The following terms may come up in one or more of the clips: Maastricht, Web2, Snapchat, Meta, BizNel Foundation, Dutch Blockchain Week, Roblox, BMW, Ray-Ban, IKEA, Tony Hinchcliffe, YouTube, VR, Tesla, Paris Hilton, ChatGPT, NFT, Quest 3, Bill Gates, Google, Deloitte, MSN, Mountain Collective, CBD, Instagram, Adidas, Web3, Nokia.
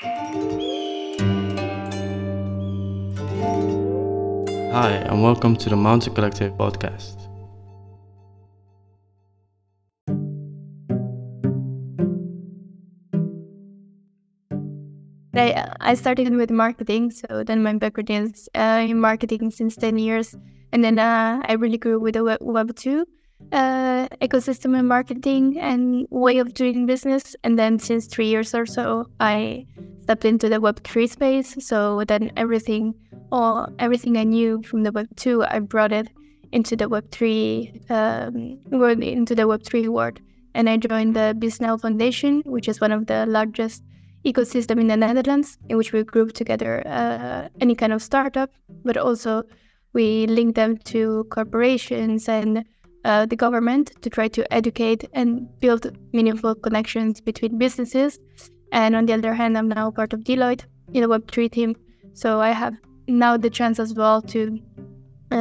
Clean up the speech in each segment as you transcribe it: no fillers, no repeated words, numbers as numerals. Hi, and welcome to the Mountain Collective podcast. I started with marketing, so then my background is in marketing since 10 years. And then I really grew with the Web2 ecosystem and marketing and way of doing business. And then since 3 years or so, I stepped into the Web3 space. So then everything I knew from the Web2, I brought it into the Web3 world. And I joined the BizNel Foundation, which is one of the largest ecosystem in the Netherlands, in which we group together any kind of startup, but also we link them to corporations and the government to try to educate and build meaningful connections between businesses. And on the other hand, I'm now part of Deloitte in the Web3 team. So I have now the chance as well to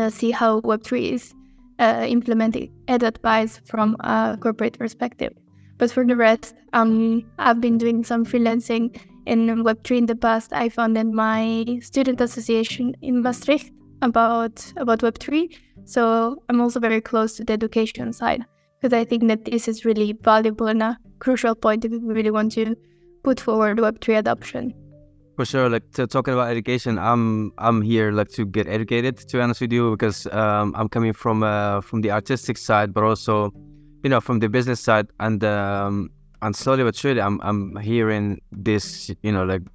see how Web3 is implemented and advice from a corporate perspective. But for the rest, I've been doing some freelancing in Web3 in the past. I founded my student association in Maastricht about Web3. So I'm also very close to the education side, because I think that this is really valuable and a crucial point if we really want to put forward Web3 adoption. For sure, talking about education, I'm here to get educated, to be honest with you, because I'm coming from the artistic side, but also, you know, from the business side, and slowly but surely, I'm hearing this,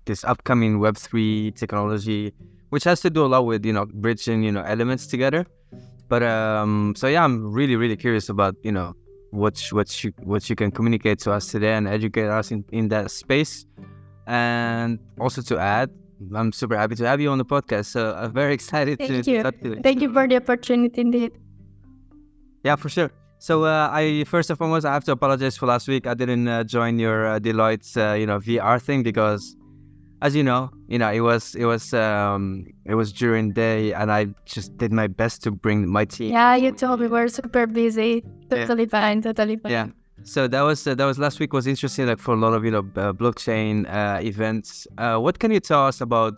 this upcoming Web3 technology, which has to do a lot with, bridging, elements together. But so yeah, I'm really curious about, what you can communicate to us today and educate us in that space. And also to add, I'm super happy to have you on the podcast. So I'm very excited. Thank you for the opportunity, indeed. Yeah, for sure. So I first and foremost, I have to apologize for last week. I didn't join your Deloitte's VR thing because, as you know, it was during day, and I just did my best to bring my team. Yeah, you told me we're super busy. Totally fine. Yeah. So that was last week. Was interesting, for a lot of blockchain events. What can you tell us about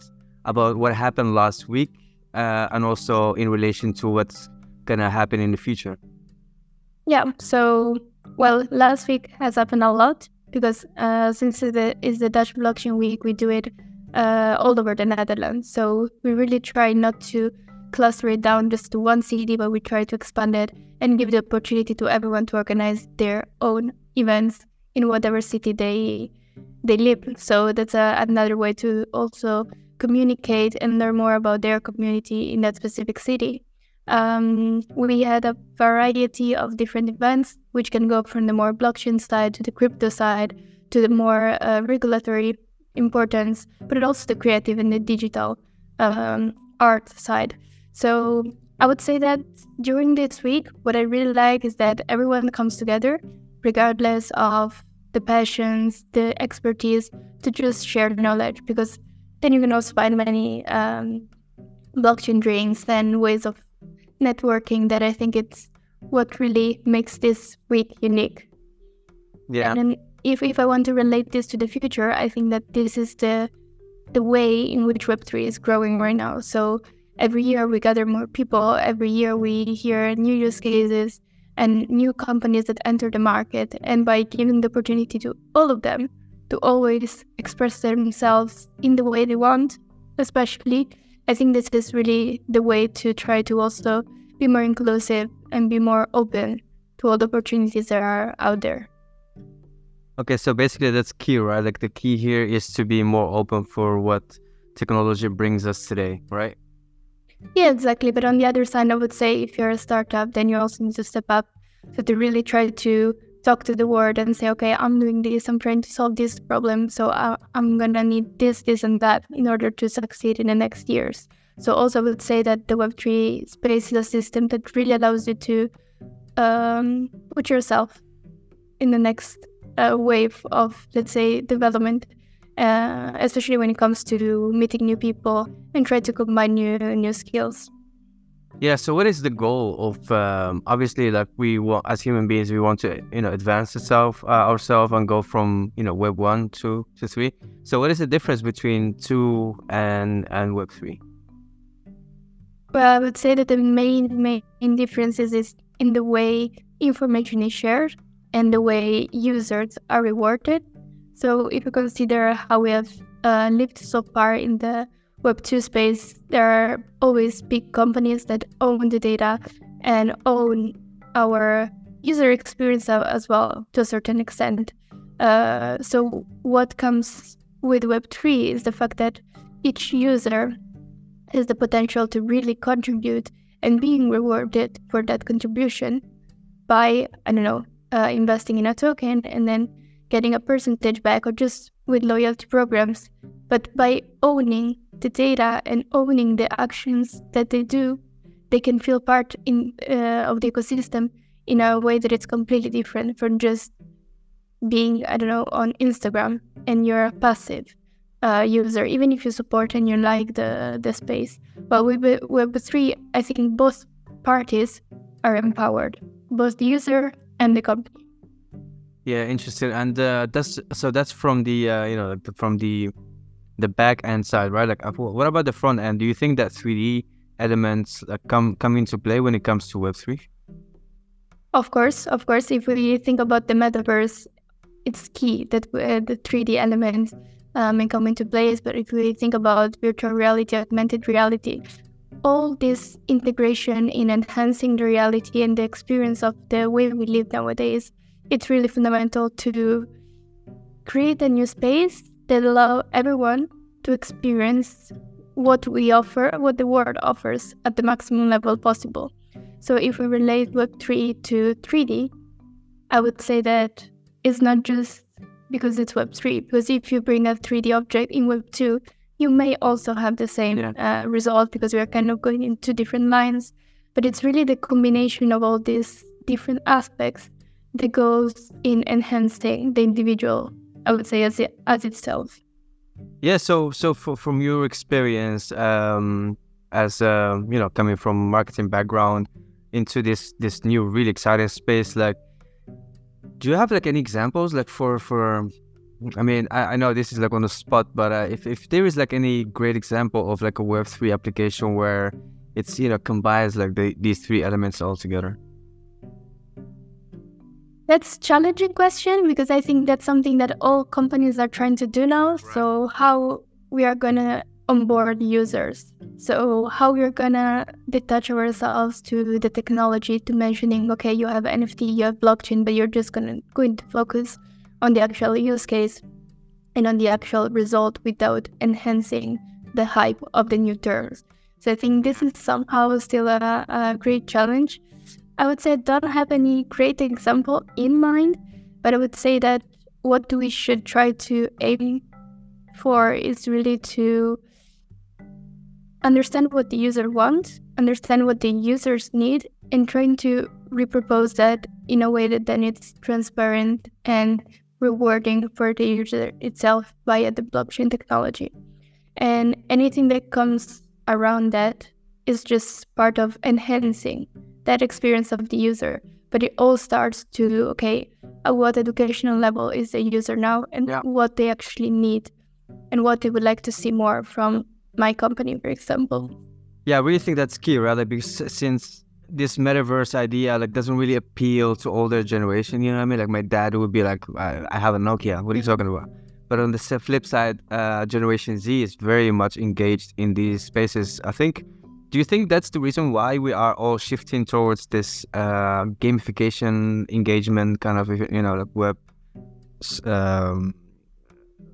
what happened last week, and also in relation to what's gonna happen in the future? Yeah, so, last week has happened a lot because since it is the Dutch Blockchain Week, we do it all over the Netherlands. So we really try not to cluster it down just to one city, but we try to expand it and give the opportunity to everyone to organize their own events in whatever city they live. So that's another way to also communicate and learn more about their community in that specific city. We had a variety of different events, which can go from the more blockchain side to the crypto side to the more regulatory importance, but also the creative and the digital art side. So I would say that during this week, what I really like is that everyone comes together, regardless of the passions, the expertise, to just share knowledge, because then you can also find many blockchain drinks and ways of networking that I think it's what really makes this week unique. Yeah. And then if I want to relate this to the future, I think that this is the way in which Web3 is growing right now. So every year we gather more people, every year we hear new use cases and new companies that enter the market. And by giving the opportunity to all of them to always express themselves in the way they want, especially, I think this is really the way to try to also be more inclusive and be more open to all the opportunities that are out there. Okay, so basically that's key, right? The key here is to be more open for what technology brings us today, right? Yeah, exactly. But on the other side, I would say if you're a startup, then you also need to step up. So to really try to talk to the world and say, okay, I'm doing this, I'm trying to solve this problem, so I'm gonna need this, and that in order to succeed in the next years. So also I would say that the Web3 space is a system that really allows you to put yourself in the next wave of, let's say, development, especially when it comes to meeting new people and try to combine new skills. Yeah. So what is the goal of, obviously, like we want, as human beings, we want to, advance ourselves and go from, web 1 to 3. So what is the difference between 2 and web 3? Well, I would say that the main differences is in the way information is shared and the way users are rewarded. So if you consider how we have lived so far in the Web2 space, there are always big companies that own the data and own our user experience as well, to a certain extent. So what comes with Web3 is the fact that each user has the potential to really contribute and being rewarded for that contribution by, investing in a token and then getting a percentage back, or just with loyalty programs. But by owning the data and owning the actions that they do, they can feel part of the ecosystem in a way that it's completely different from just being, on Instagram and you're a passive user, even if you support and you like the space. But with Web3, I think both parties are empowered, both the user and the company. Yeah, interesting. And that's from the from the back end side, right? Like, what about the front end? Do you think that 3D elements come into play when it comes to Web3? Of course. If we think about the metaverse, it's key that the 3D elements may come into place. But if we think about virtual reality, augmented reality, all this integration in enhancing the reality and the experience of the way we live nowadays, it's really fundamental to create a new space that allow everyone to experience what we offer, what the world offers, at the maximum level possible. So if we relate Web3 to 3D, I would say that it's not just because it's Web3, because if you bring a 3D object in Web2, you may also have the same result, because we are kind of going in two different lines. But it's really the combination of all these different aspects that goes in enhancing the individual, I would say, as itself. Yeah. So from your experience, coming from marketing background into this new really exciting space, like, do you have any examples for? I mean, I know this is on the spot, but if there is any great example of a Web3 application where it's combines these three elements all together. That's a challenging question, because I think that's something that all companies are trying to do now. Right. So how we are going to onboard users. So how we're going to detach ourselves to the technology, to mentioning, okay, you have NFT, you have blockchain, but you're just going to focus on the actual use case and on the actual result without enhancing the hype of the new terms. So I think this is somehow still a great challenge. I would say I don't have any great example in mind, but I would say that what we should try to aim for is really to understand what the user wants, understand what the users need, and trying to repropose that in a way that then it's transparent and rewarding for the user itself via the blockchain technology. And anything that comes around that is just part of enhancing that experience of the user. But it all starts to, okay, at what educational level is the user now, and what they actually need and what they would like to see more from my company, for example. Yeah, I really think that's key, right? Because since this metaverse idea doesn't really appeal to older generation, you know what I mean? My dad would be like, I have a Nokia, what are you talking about? But on the flip side, Generation Z is very much engaged in these spaces, I think. Do you think that's the reason why we are all shifting towards this gamification engagement kind of, web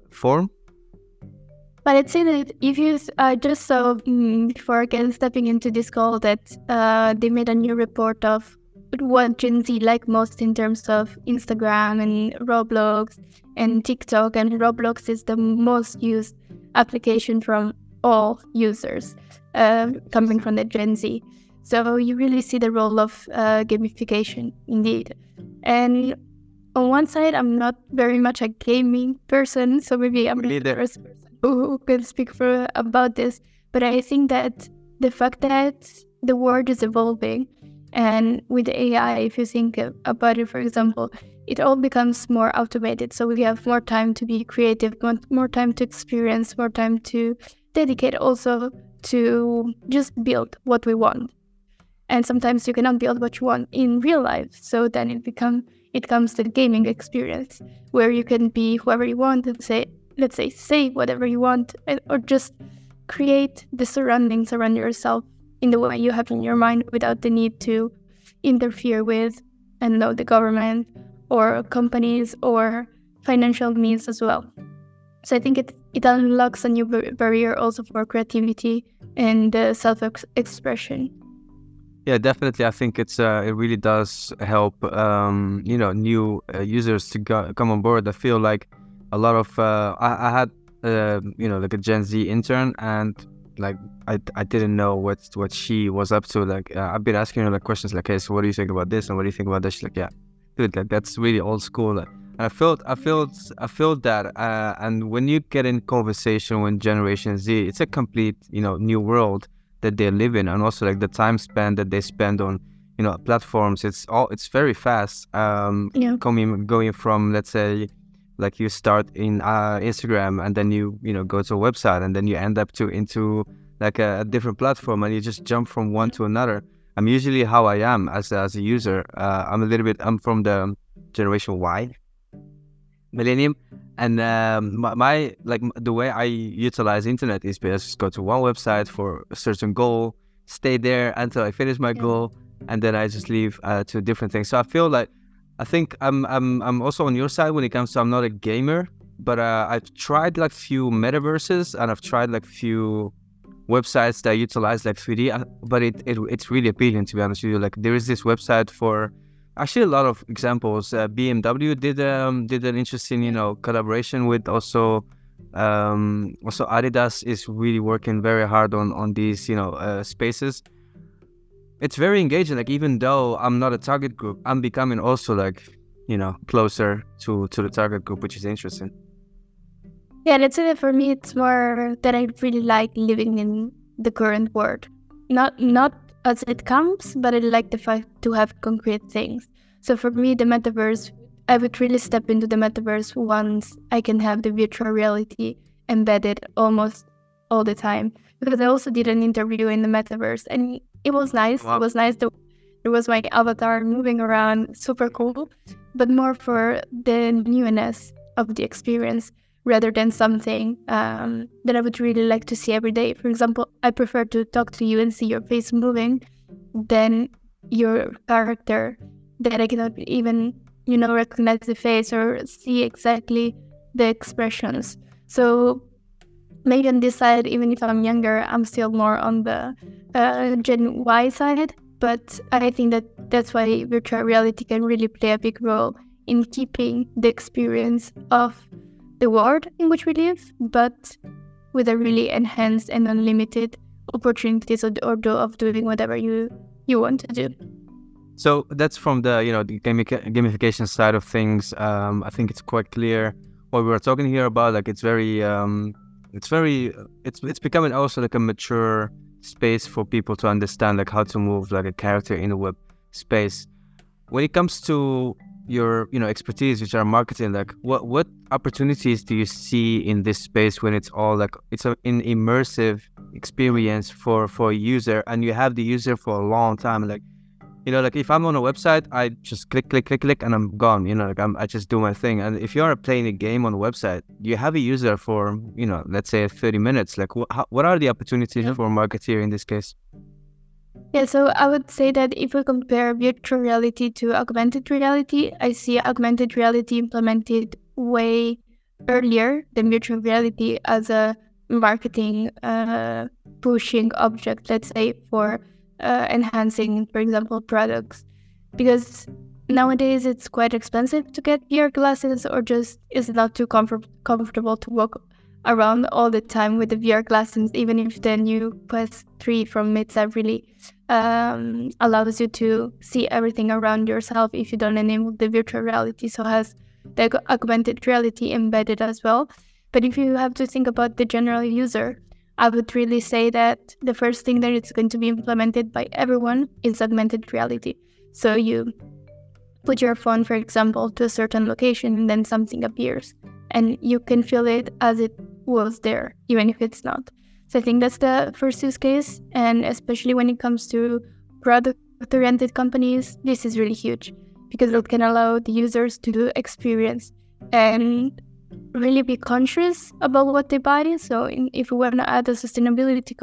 form? But I'd say that if you just saw before again stepping into this call that they made a new report of what Gen Z like most in terms of Instagram and Roblox and TikTok, and Roblox is the most used application from all users. Coming from the Gen Z. So you really see the role of gamification indeed. And on one side, I'm not very much a gaming person, so maybe I'm the first person who can speak about this. But I think that the fact that the world is evolving. And with AI, if you think about it, for example, it all becomes more automated. So we have more time to be creative, more time to experience, more time to dedicate also to just build what we want. And sometimes you cannot build what you want in real life. So then it comes to the gaming experience, where you can be whoever you want and say whatever you want, or just create the surroundings around yourself in the way you have in your mind without the need to interfere with, I don't know, the government or companies or financial means as well. So I think it unlocks a new barrier also for creativity and self-expression. Yeah, definitely. I think it really does help, new users to come on board. I feel like a lot of, I had, like a Gen Z intern, and like, I didn't know what she was up to. Like, I've been asking her like questions like, hey, so what do you think about this? And what do you think about this? She's like, yeah, dude, like that's really old school. Like, and I felt that. And when you get in conversation with Generation Z, it's a complete, new world that they live in, and also like the time span that they spend on, platforms. It's very fast. Going from, let's say, like you start in Instagram, and then you go to a website, and then you end up into like a different platform, and you just jump from one to another. I'm usually how I am as a user. I'm from the Generation Y, Millennium, and my like the way I utilize internet is I just go to one website for a certain goal, stay there until I finish my goal, and then I just leave to different things. So I feel like, I think I'm also on your side when it comes to, I'm not a gamer, but I've tried like few metaverses, and I've tried like few websites that utilize like 3D, but it's really appealing, to be honest with you. Like there is this website for, actually, a lot of examples. BMW did an interesting, collaboration with also Adidas is really working very hard on these, spaces. It's very engaging. Like even though I'm not a target group, I'm becoming also like, closer to the target group, which is interesting. Yeah, that's it. For me, it's more that I really like living in the current world, not as it comes, but I like the fact to have concrete things. So for me, the metaverse, I would really step into the metaverse once I can have the virtual reality embedded almost all the time. Because I also did an interview in the metaverse, and it was nice. Wow. It was nice. There was my avatar moving around, super cool, but more for the newness of the experience rather than something that I would really like to see every day. For example, I prefer to talk to you and see your face moving than your character, that I cannot even, recognize the face or see exactly the expressions. So maybe on this side, even if I'm younger, I'm still more on the Gen Y side. But I think that's why virtual reality can really play a big role in keeping the experience of the world in which we live, but with a really enhanced and unlimited opportunities of doing whatever you want to do. So that's from the, the gamification side of things. I think it's quite clear what we were talking here about. Like it's becoming also like a mature space for people to understand like how to move like a character in the web space. When it comes to your expertise, which are marketing, like what opportunities do you see in this space when it's all like it's an immersive experience for a user, and you have the user for a long time? Like like if I'm on a website, I just click and I'm gone. I just do my thing. And if you are playing a game on a website, you have a user for let's say 30 minutes. Like what are the opportunities for a marketer in this case? Yeah, so I would say that if we compare virtual reality to augmented reality, I see augmented reality implemented way earlier than virtual reality as a marketing pushing object, let's say, for enhancing, for example, products. Because nowadays it's quite expensive to get VR glasses, or just it's not too comfortable to walk around all the time with the VR glasses, even if the new Quest 3 from Meta really allows you to see everything around yourself if you don't enable the virtual reality. So has the augmented reality embedded as well. But if you have to think about the general user, I would really say that the first thing that it's going to be implemented by everyone is augmented reality. So you put your phone, for example, to a certain location and then something appears and you can feel it as it was there, even if it's not. So I think that's the first use case. And especially when it comes to product-oriented companies, this is really huge because it can allow the users to do experience and really be conscious about what they buy. So if we want to add a sustainability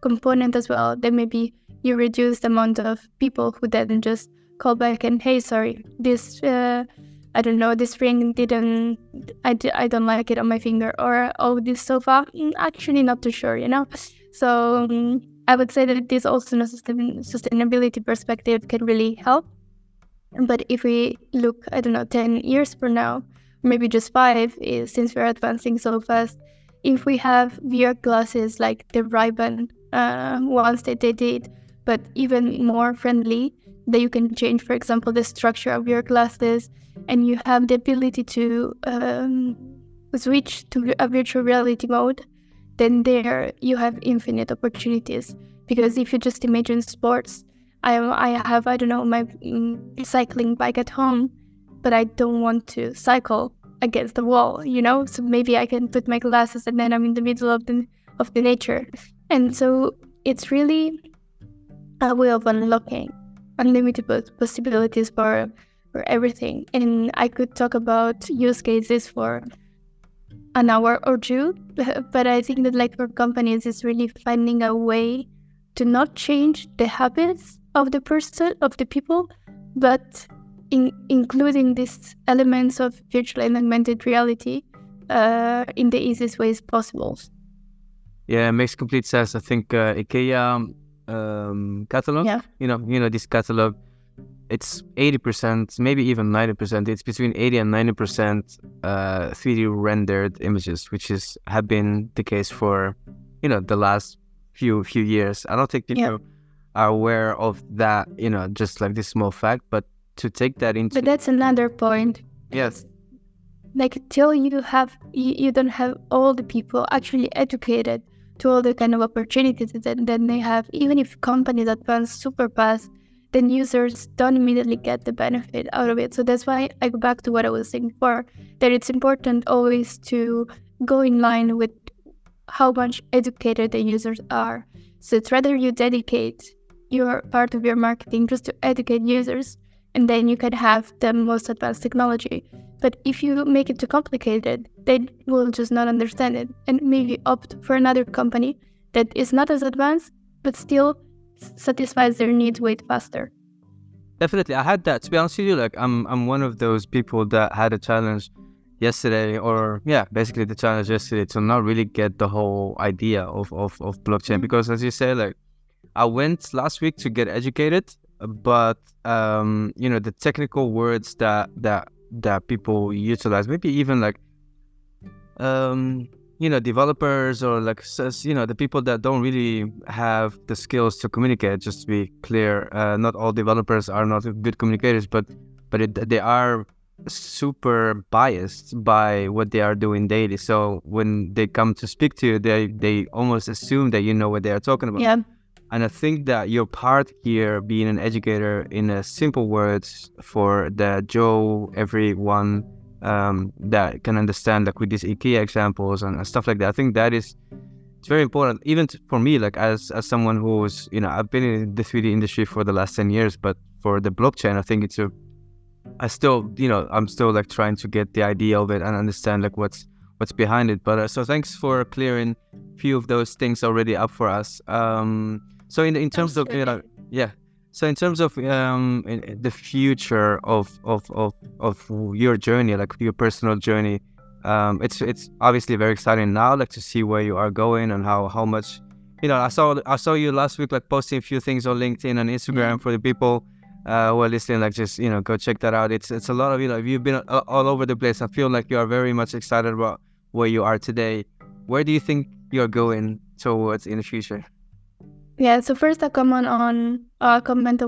component as well, then maybe you reduce the amount of people who then just call back and, hey, sorry, this, I don't know, this ring didn't, I don't like it on my finger, or, oh, this sofa, actually not too sure, you know? So I would say that this also in a sustainability perspective can really help. But if we look, I don't know, 10 years from now, maybe just 5, since we're advancing so fast, if we have VR glasses like the Ray-Ban ones that they did, but even more friendly, that you can change, for example, the structure of your glasses, and you have the ability to switch to a virtual reality mode, then there you have infinite opportunities. Because if you just imagine sports, I have, I don't know, my cycling bike at home, but I don't want to cycle against the wall, you know? So maybe I can put my glasses and then I'm in the middle of the nature. And so it's really a way of unlocking unlimited possibilities for everything. And I could talk about use cases for an hour or two, but I think that like for companies, it's really finding a way to not change the habits of the person, of the people, but including these elements of virtual and augmented reality in the easiest ways possible. Yeah, it makes complete sense. I think IKEA catalog, yeah. you know, this catalog, it's 80%, maybe even 90%. It's between 80 and 90% 3D rendered images, which have been the case for, you know, the last few years. I don't think people are aware of that, you know, just like this small fact, but to take that into... But that's another point. Yes. Like, till you don't have all the people actually educated to all the kind of opportunities that then they have, even if companies advance super fast, then users don't immediately get the benefit out of it. So that's why I go back to what I was saying before, that it's important always to go in line with how much educated the users are. So it's rather you dedicate your part of your marketing just to educate users, and then you can have the most advanced technology. But if you make it too complicated, they will just not understand it and maybe opt for another company that is not as advanced, but still satisfies their needs way faster. Definitely. I had that, to be honest with you, like I'm one of those people that had a challenge yesterday, or basically the challenge yesterday to not really get the whole idea of blockchain. Because as you say, like I went last week to get educated, but you know, the technical words that people utilize, maybe even like you know, developers, or like, you know, the people that don't really have the skills to communicate. Just to be clear, not all developers are not good communicators, but they are super biased by what they are doing daily. So when they come to speak to you, they almost assume that you know what they are talking about. Yeah. And I think that your part here, being an educator in simple words for the Joe, everyone that can understand, like with these IKEA examples and stuff like that, I think that is, it's very important. Even for me, like as someone who's, you know, I've been in the 3D industry for the last 10 years, but for the blockchain, I think I'm still like trying to get the idea of it and understand like what's behind it. But so thanks for clearing a few of those things already up for us. So in terms of, you know, so in terms of the future of your journey, like your personal journey, it's obviously very exciting now, like to see where you are going and how much, you know, I saw you last week like posting a few things on LinkedIn and Instagram for the people who are listening, like just, you know, go check that out. It's a lot of, you know, you've been all over the place. I feel like you are very much excited about where you are today. Where do you think you're going towards in the future? Yeah, so first I'll comment on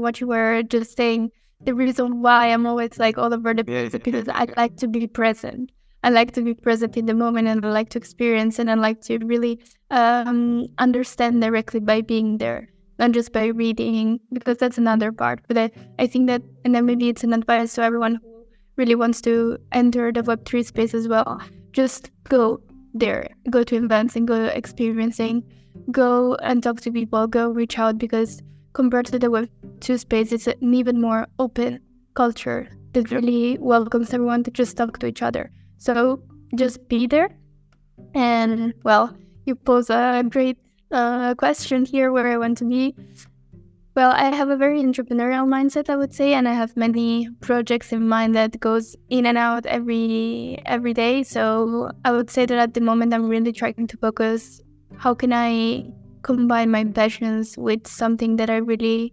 what you were just saying. The reason why I'm always like all over the place is because I'd like to be present. I like to be present in the moment, and I like to experience, and I like to really understand directly by being there, not just by reading, because that's another part. But I think that, and then maybe it's an advice to everyone who really wants to enter the Web3 space as well, just go there, go to events and go experiencing, go and talk to people, go reach out, because compared to the Web2 space, it's an even more open culture that really welcomes everyone to just talk to each other. So just be there. And well, you pose a great question here, where I want to be. Well, I have a very entrepreneurial mindset, I would say, and I have many projects in mind that goes in and out every day. So I would say that at the moment I'm really trying to focus, how can I combine my passions with something that I really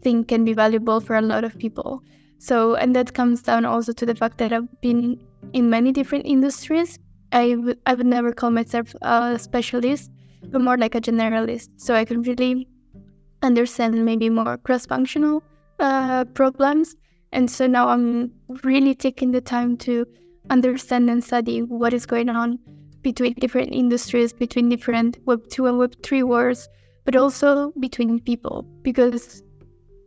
think can be valuable for a lot of people. So, and that comes down also to the fact that I've been in many different industries. I would never call myself a specialist, but more like a generalist. So I can really understand maybe more cross-functional problems. And so now I'm really taking the time to understand and study what is going on between different industries, between different Web2 and Web3 worlds, but also between people, because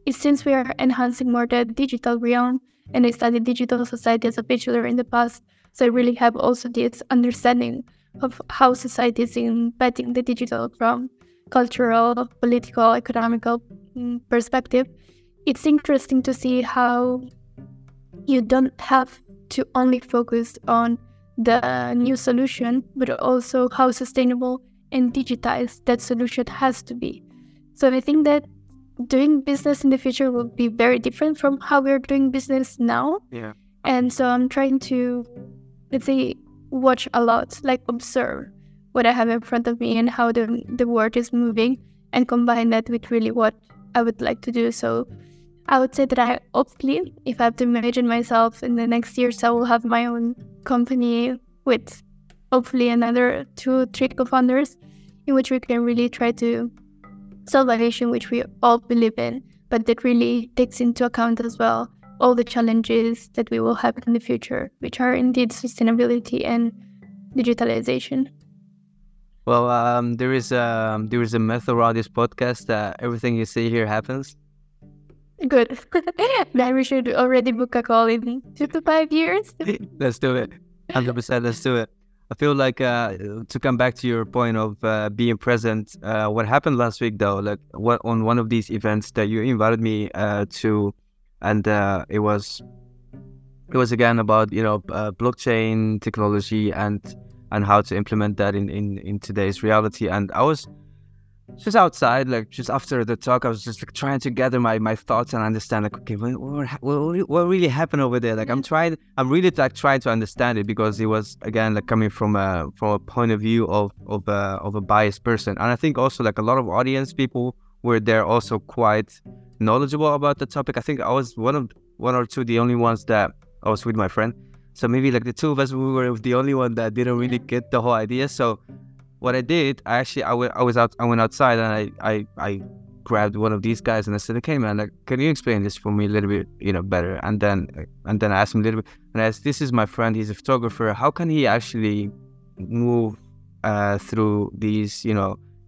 since we are enhancing more the digital realm, and I studied digital society as a bachelor in the past, so I really have also this understanding of how society is impacting the digital from cultural, political, economical perspective. It's interesting to see how you don't have to only focus on the new solution, but also how sustainable and digitized that solution has to be. So I think that doing business in the future will be very different from how we're doing business now. Yeah. And so I'm trying to, let's say, watch a lot, like observe what I have in front of me and how the world is moving, and combine that with really what I would like to do. So I would say that I hopefully, if I have to imagine myself in the next years, I will have my own company with hopefully another 2-3 co-founders, in which we can really try to solve a vision which we all believe in, but that really takes into account as well all the challenges that we will have in the future, which are indeed sustainability and digitalization. Well, there is a myth around this podcast that everything you see here happens. Good. Then we should already book a call in 2 to 5 years. Let's do it. 100%. Let's do it. I feel like to come back to your point of being present. What happened last week, though, like what on one of these events that you invited me to, and it was again about blockchain technology and how to implement that in today's reality. And I was just outside, like just after the talk, I was just like trying to gather my thoughts and understand, like, okay, what really happened over there? Like I'm really trying to understand it, because it was again like coming from a point of view of a biased person. And I think also like a lot of audience people were there also quite knowledgeable about the topic. I think I was one or two the only ones that I was with my friend. So maybe like the two of us, we were the only one that didn't really get the whole idea. So what I did, I went outside and I grabbed one of these guys and I said, okay man, like, can you explain this for me a little bit, better? And then I asked him a little bit, and I said, this is my friend, he's a photographer. How can he actually move through these,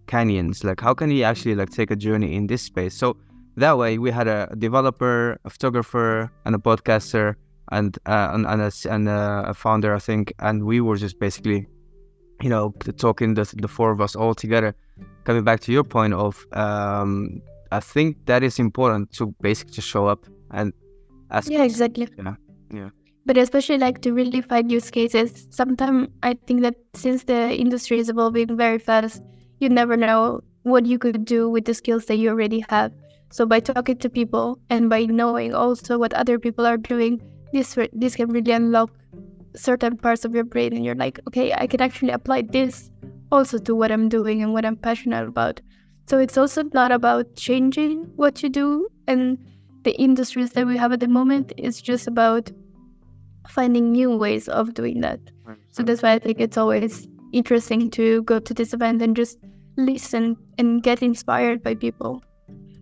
canyons? Like, how can he actually like take a journey in this space? So that way we had a developer, a photographer, and a podcaster. And a founder, I think, and we were just basically, talking the four of us all together. Coming back to your point of, I think that is important to basically show up and ask. Yeah, exactly. Yeah. But especially like to really find use cases. Sometimes I think that since the industry is evolving very fast, you never know what you could do with the skills that you already have. So by talking to people and by knowing also what other people are doing, this can really unlock certain parts of your brain, and you're like, okay, I can actually apply this also to what I'm doing and what I'm passionate about. So it's also not about changing what you do and the industries that we have at the moment. It's just about finding new ways of doing that. So that's why I think it's always interesting to go to this event and just listen and get inspired by people.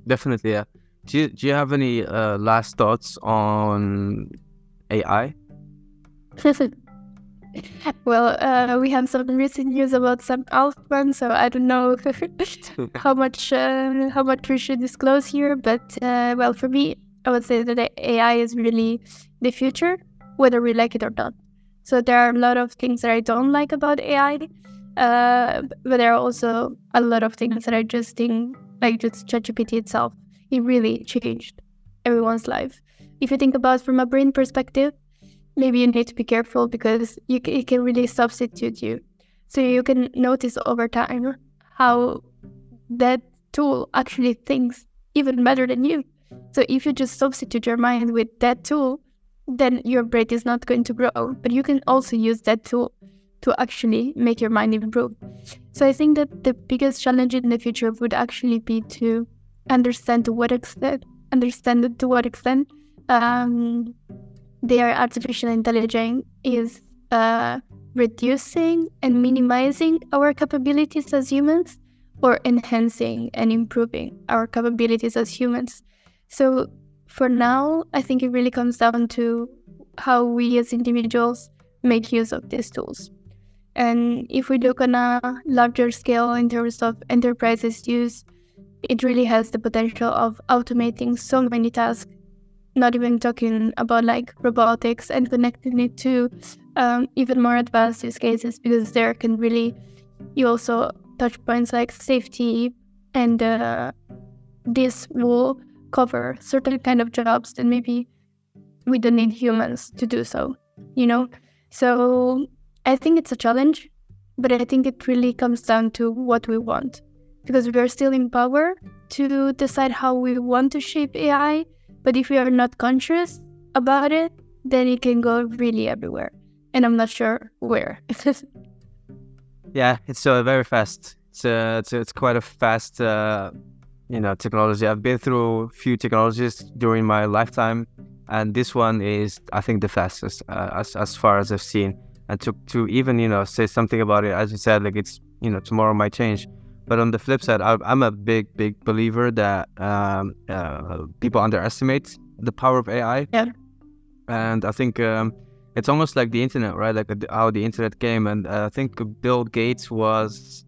Definitely, yeah. Do you have any last thoughts on AI? Well, we have some recent news about Sam Altman, so I don't know how much we should disclose here. But well, for me, I would say that AI is really the future, whether we like it or not. So there are a lot of things that I don't like about AI, but there are also a lot of things that I just think, like just ChatGPT itself, it really changed everyone's life. If you think about from a brain perspective, maybe you need to be careful because it can really substitute you. So you can notice over time how that tool actually thinks even better than you. So if you just substitute your mind with that tool, then your brain is not going to grow. But you can also use that tool to actually make your mind improve. So I think that the biggest challenge in the future would actually be to understand to what extent their artificial intelligence is reducing and minimizing our capabilities as humans, or enhancing and improving our capabilities as humans. So for now, I think it really comes down to how we as individuals make use of these tools. And if we look on a larger scale in terms of enterprises use, it really has the potential of automating so many tasks, not even talking about like robotics and connecting it to even more advanced use cases, because there can really, you also touch points like safety, and this will cover certain kind of jobs that maybe we don't need humans to do so, you know? So I think it's a challenge, but I think it really comes down to what we want, because we are still in power to decide how we want to shape AI. But if we are not conscious about it, then it can go really everywhere. And I'm not sure where. Yeah, it's very fast. It's quite a fast, technology. I've been through a few technologies during my lifetime, and this one is, I think, the fastest as far as I've seen. And to even, say something about it, as you said, like it's, tomorrow might change. But on the flip side, I'm a big believer that people underestimate the power of AI. Yeah. And I think it's almost like the internet, right? Like how the internet came. And I think Bill Gates was...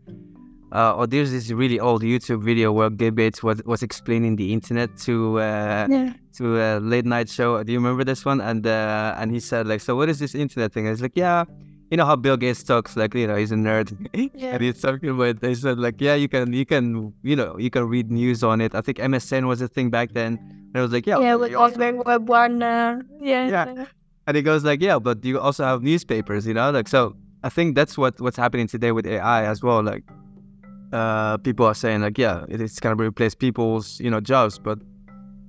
there's this really old YouTube video where Bill Gates was explaining the internet to a late night show. Do you remember this one? And he said, like, so what is this internet thing? And it's like, yeah... You know how Bill Gates talks, like, he's a nerd. Yeah. And he's talking about, they said, like, yeah, you can read news on it. I think MSN was a thing back then. And I was like, yeah. Yeah, with Web1, yeah. And he goes like, yeah, but you also have newspapers, Like, so I think that's what's happening today with AI as well. Like, people are saying, like, yeah, it's going to replace people's, jobs. But,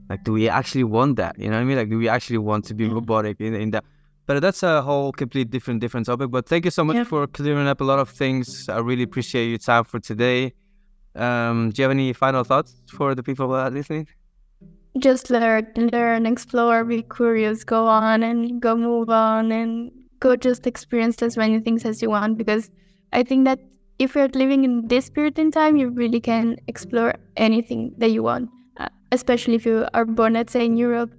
like, do we actually want that? You know what I mean? Like, do we actually want to be robotic in that? But that's a whole complete different topic. But thank you so much for clearing up a lot of things. I really appreciate your time for today. Do you have any final thoughts for the people listening? Just learn, explore, be curious, go on and go move on and go just experience as many things as you want. Because I think that if you're living in this period in time, you really can explore anything that you want. Especially if you are born, let's say, in Europe.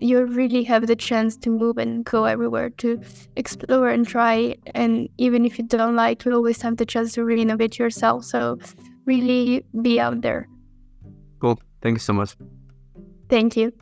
You really have the chance to move and go everywhere, to explore and try. And even if you don't like, you always have the chance to renovate yourself. So really be out there. Cool. Thank you so much. Thank you.